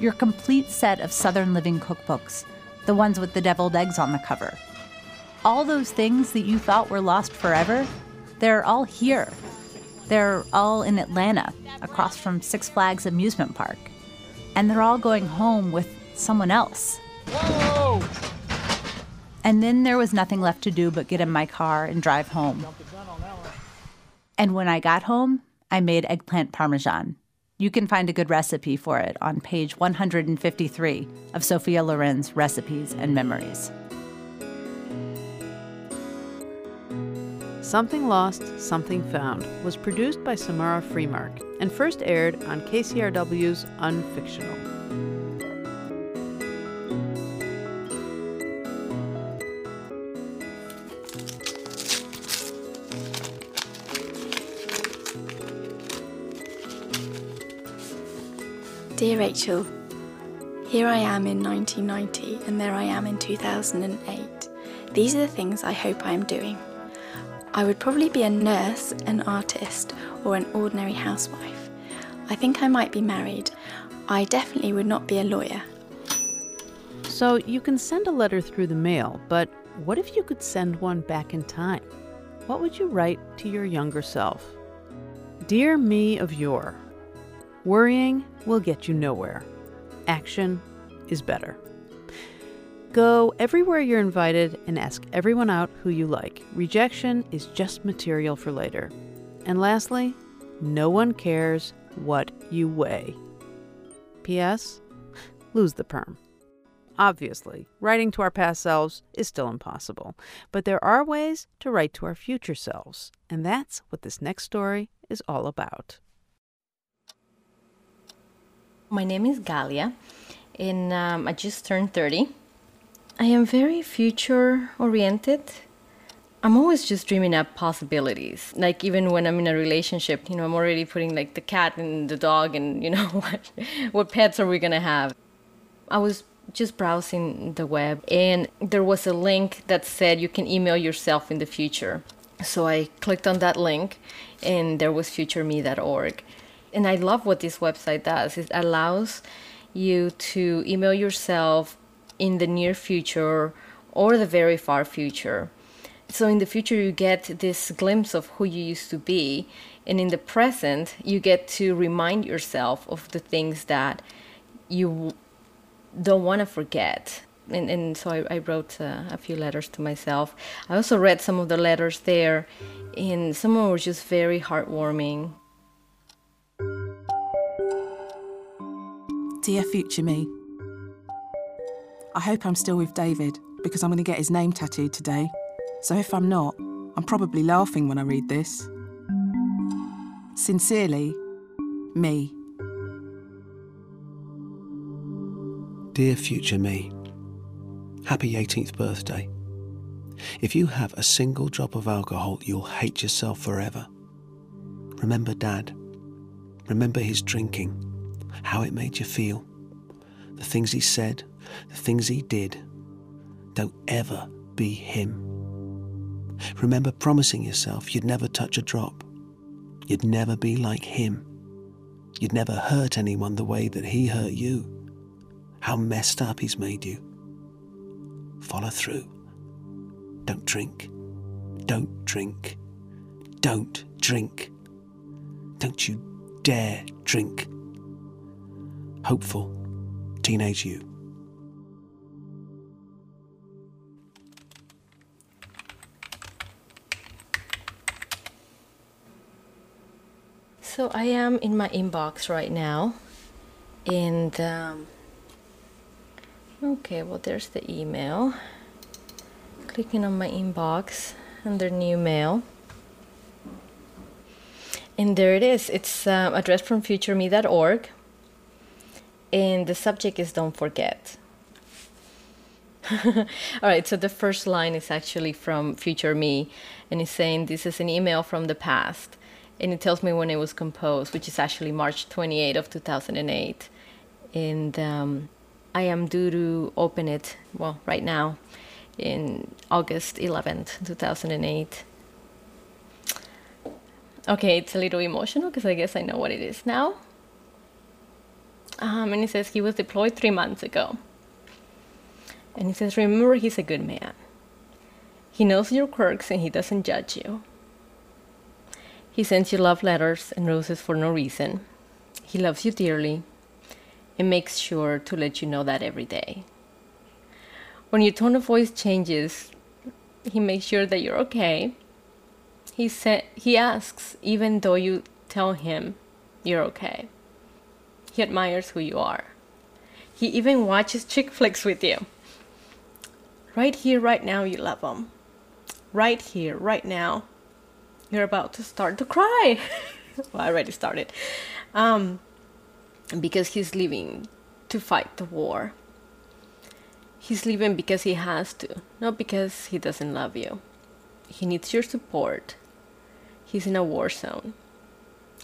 your complete set of Southern Living cookbooks, the ones with the deviled eggs on the cover. All those things that you thought were lost forever, they're all here. They're all in Atlanta, across from Six Flags Amusement Park. And they're all going home with someone else. Whoa! And then there was nothing left to do but get in my car and drive home. And when I got home, I made eggplant parmesan. You can find a good recipe for it on page 153 of Sophia Loren's Recipes and Memories. Something Lost, Something Found was produced by Samara Freemark and first aired on KCRW's Unfictional. Dear Rachel, here I am in 1990 and there I am in 2008. These are the things I hope I am doing. I would probably be a nurse, an artist, or an ordinary housewife. I think I might be married. I definitely would not be a lawyer. So you can send a letter through the mail, but what if you could send one back in time? What would you write to your younger self? Dear me of yore, worrying will get you nowhere. Action is better. Go everywhere you're invited and ask everyone out who you like. Rejection is just material for later. And lastly, no one cares what you weigh. P.S. Lose the perm. Obviously, writing to our past selves is still impossible. But there are ways to write to our future selves. And that's what this next story is all about. My name is Galia, and I just turned 30. I am very future-oriented. I'm always just dreaming up possibilities. Like, even when I'm in a relationship, I'm already putting, the cat and the dog and, what pets are we going to have? I was just browsing the web, and there was a link that said you can email yourself in the future. So I clicked on that link, and there was futureme.org. And I love what this website does. It allows you to email yourself in the near future or the very far future. So in the future, you get this glimpse of who you used to be. And in the present, you get to remind yourself of the things that you don't want to forget. And so I wrote a few letters to myself. I also read some of the letters there, and some of them were just very heartwarming. Dear future me, I hope I'm still with David, because I'm going to get his name tattooed today. So if I'm not, I'm probably laughing when I read this. Sincerely, me. Dear future me, happy 18th birthday. If you have a single drop of alcohol, you'll hate yourself forever. Remember Dad. Remember his drinking, how it made you feel, the things he said, the things he did. Don't ever be him. Remember promising yourself you'd never touch a drop. You'd never be like him. You'd never hurt anyone the way that he hurt you. How messed up he's made you. Follow through. Don't drink. Don't drink. Don't drink. Don't you dare drink. Hopeful, teenage you. So I am in my inbox right now, and okay, well, there's the email. Clicking on my inbox under new mail, and there it is. It's addressed from futureme.org, and the subject is "Don't Forget." All right, so the first line is actually from Future Me, and it's saying, "This is an email from the past." And it tells me when it was composed, which is actually March 28 of 2008. And I am due to open it, well, right now, in August 11th, 2008. Okay, it's a little emotional because I guess I know what it is now. And he says he was deployed 3 months ago. And he says, remember, he's a good man. He knows your quirks and he doesn't judge you. He sends you love letters and roses for no reason. He loves you dearly and makes sure to let you know that every day. When your tone of voice changes, he makes sure that you're okay. He asks, even though you tell him you're okay. He admires who you are. He even watches chick flicks with you. Right here, right now, you love him. Right here, right now, you're about to start to cry. Well, I already started. Because he's leaving to fight the war. He's leaving because he has to, not because he doesn't love you. He needs your support. He's in a war zone.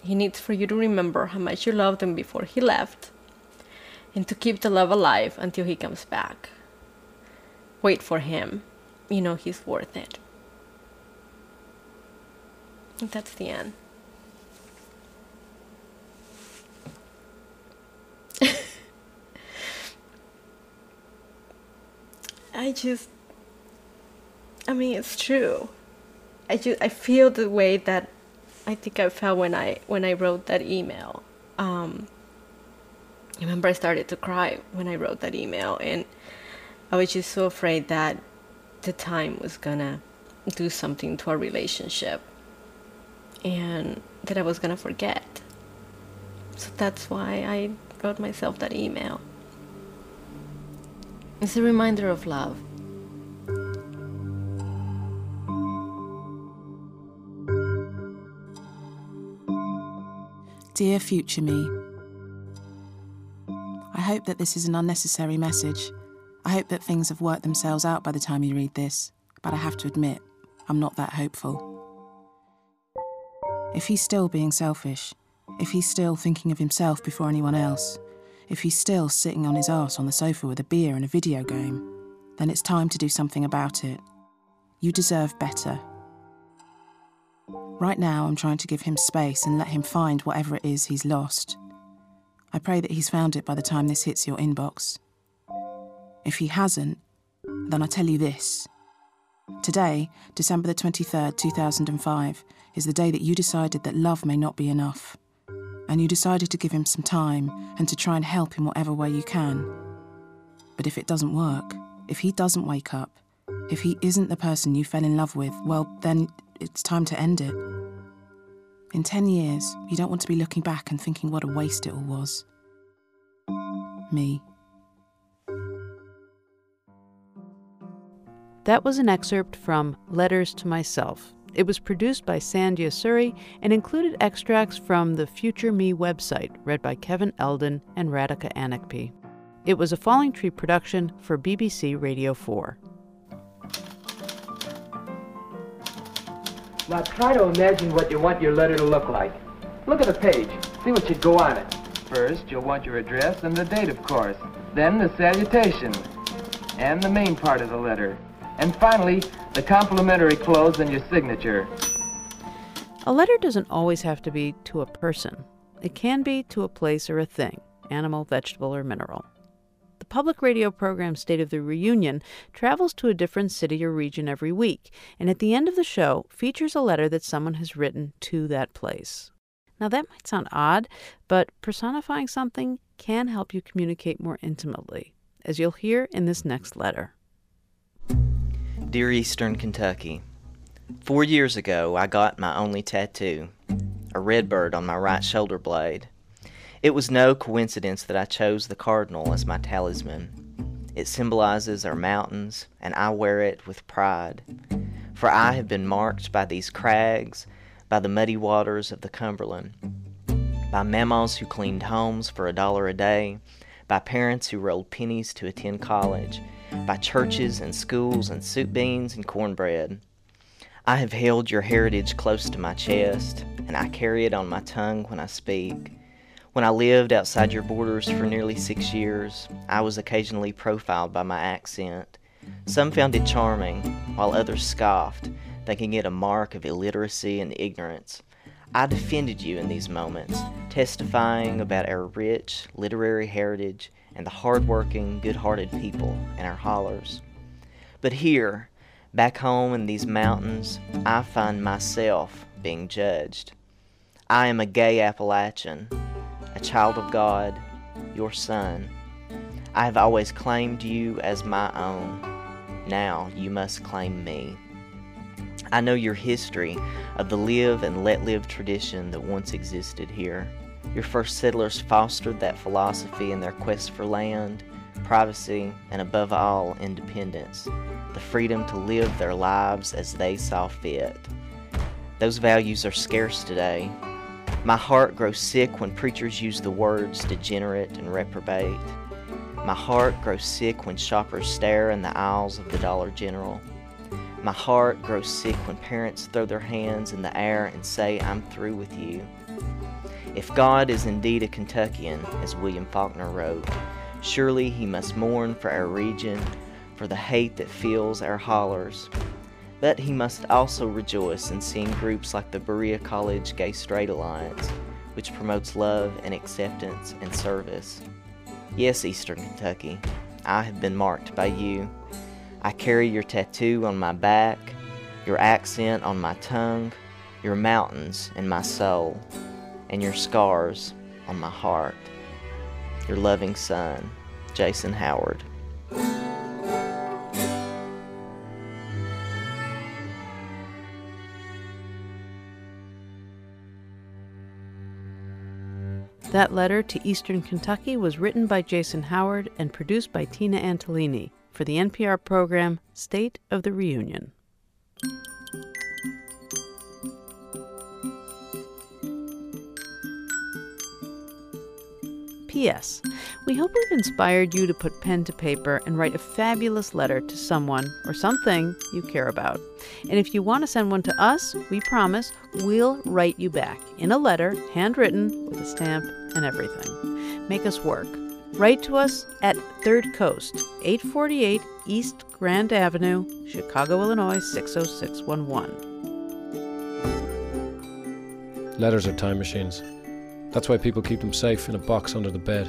He needs for you to remember how much you loved him before he left and to keep the love alive until he comes back. Wait for him. You know he's worth it. And that's the end. I mean, it's true. I feel the way that I think I felt when I wrote that email. I remember I started to cry when I wrote that email, and I was just so afraid that the time was gonna do something to our relationship and that I was gonna forget. So that's why I wrote myself that email. It's a reminder of love. Dear future me, I hope that this is an unnecessary message. I hope that things have worked themselves out by the time you read this, but I have to admit, I'm not that hopeful. If he's still being selfish, if he's still thinking of himself before anyone else, if he's still sitting on his arse on the sofa with a beer and a video game, then it's time to do something about it. You deserve better. Right now, I'm trying to give him space and let him find whatever it is he's lost. I pray that he's found it by the time this hits your inbox. If he hasn't, then I tell you this. Today, December the 23rd, 2005, is the day that you decided that love may not be enough. And you decided to give him some time and to try and help in whatever way you can. But if it doesn't work, if he doesn't wake up, if he isn't the person you fell in love with, well, then it's time to end it. In 10 years, you don't want to be looking back and thinking what a waste it all was. Me. That was an excerpt from Letters to Myself. It was produced by Sandhya Suri and included extracts from the Future Me website, read by Kevin Eldon and Radhika Anakpi. It was a Falling Tree production for BBC Radio 4. Now try to imagine what you want your letter to look like. Look at the page. See what should go on it. First, you'll want your address and the date, of course. Then the salutation and the main part of the letter. And finally, the complimentary close and your signature. A letter doesn't always have to be to a person. It can be to a place or a thing, animal, vegetable, or mineral. The public radio program State of the Reunion travels to a different city or region every week, and at the end of the show features a letter that someone has written to that place. Now that might sound odd, but personifying something can help you communicate more intimately, as you'll hear in this next letter. Dear Eastern Kentucky, 4 years ago, I got my only tattoo, a red bird on my right shoulder blade. It was no coincidence that I chose the cardinal as my talisman. It symbolizes our mountains, and I wear it with pride. For I have been marked by these crags, by the muddy waters of the Cumberland, by mamas who cleaned homes for $1 a day, by parents who rolled pennies to attend college, by churches and schools and soup beans and cornbread. I have held your heritage close to my chest, and I carry it on my tongue when I speak. When I lived outside your borders for nearly 6 years, I was occasionally profiled by my accent. Some found it charming, while others scoffed, thinking it a mark of illiteracy and ignorance. I defended you in these moments, testifying about our rich literary heritage and the hard-working, good-hearted people in our hollers. But here, back home in these mountains, I find myself being judged. I am a gay Appalachian, a child of God, your son. I have always claimed you as my own. Now you must claim me. I know your history of the live and let live tradition that once existed here. Your first settlers fostered that philosophy in their quest for land, privacy, and above all, independence, the freedom to live their lives as they saw fit. Those values are scarce today. My heart grows sick when preachers use the words degenerate and reprobate. My heart grows sick when shoppers stare in the aisles of the Dollar General. My heart grows sick when parents throw their hands in the air and say, "I'm through with you." If God is indeed a Kentuckian, as William Faulkner wrote, surely he must mourn for our region, for the hate that fills our hollers. But he must also rejoice in seeing groups like the Berea College Gay Straight Alliance, which promotes love and acceptance and service. Yes, Eastern Kentucky, I have been marked by you. I carry your tattoo on my back, your accent on my tongue, your mountains in my soul, and your scars on my heart. Your loving son, Jason Howard. That letter to Eastern Kentucky was written by Jason Howard and produced by Tina Antolini for the NPR program State of the Reunion. P.S. We hope we've inspired you to put pen to paper and write a fabulous letter to someone or something you care about. And if you want to send one to us, we promise we'll write you back in a letter, handwritten, with a stamp and everything. Make us work. Write to us at Third Coast, 848 East Grand Avenue, Chicago, Illinois, 60611. Letters are time machines. That's why people keep them safe in a box under the bed.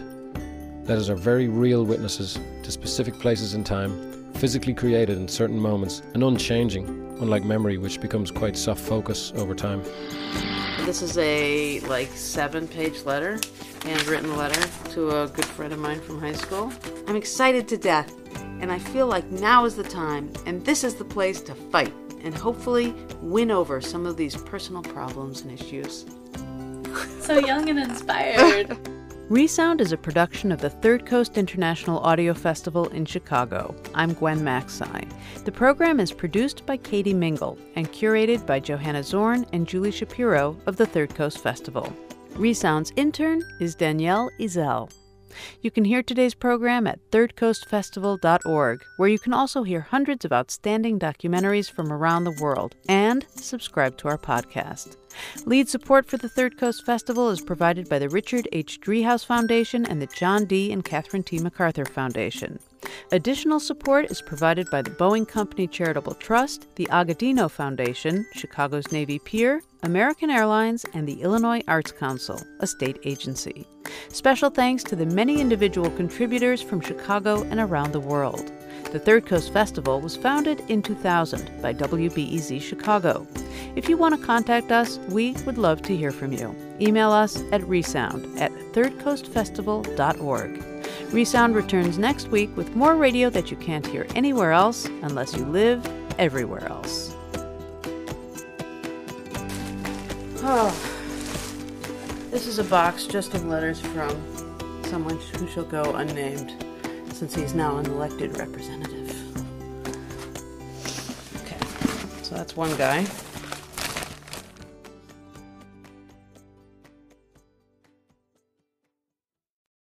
Letters are very real witnesses to specific places in time, physically created in certain moments, and unchanging, unlike memory, which becomes quite soft focus over time. This is a, 7-page letter, handwritten letter to a good friend of mine from high school. I'm excited to death, and I feel like now is the time, and this is the place to fight, and hopefully win over some of these personal problems and issues. So young and inspired. ReSound is a production of the Third Coast International Audio Festival in Chicago. I'm Gwen Macsai. The program is produced by Katie Mingle and curated by Johanna Zorn and Julie Shapiro of the Third Coast Festival. ReSound's intern is Danielle Izell. You can hear today's program at thirdcoastfestival.org, where you can also hear hundreds of outstanding documentaries from around the world and subscribe to our podcast. Lead support for the Third Coast Festival is provided by the Richard H. Driehaus Foundation and the John D. and Catherine T. MacArthur Foundation. Additional support is provided by the Boeing Company Charitable Trust, the Agudino Foundation, Chicago's Navy Pier, American Airlines, and the Illinois Arts Council, a state agency. Special thanks to the many individual contributors from Chicago and around the world. The Third Coast Festival was founded in 2000 by WBEZ Chicago. If you want to contact us, we would love to hear from you. Email us at resound@thirdcoastfestival.org. ReSound returns next week with more radio that you can't hear anywhere else unless you live everywhere else. Oh, this is a box just of letters from someone who shall go unnamed, since he's now an elected representative. Okay, so that's one guy.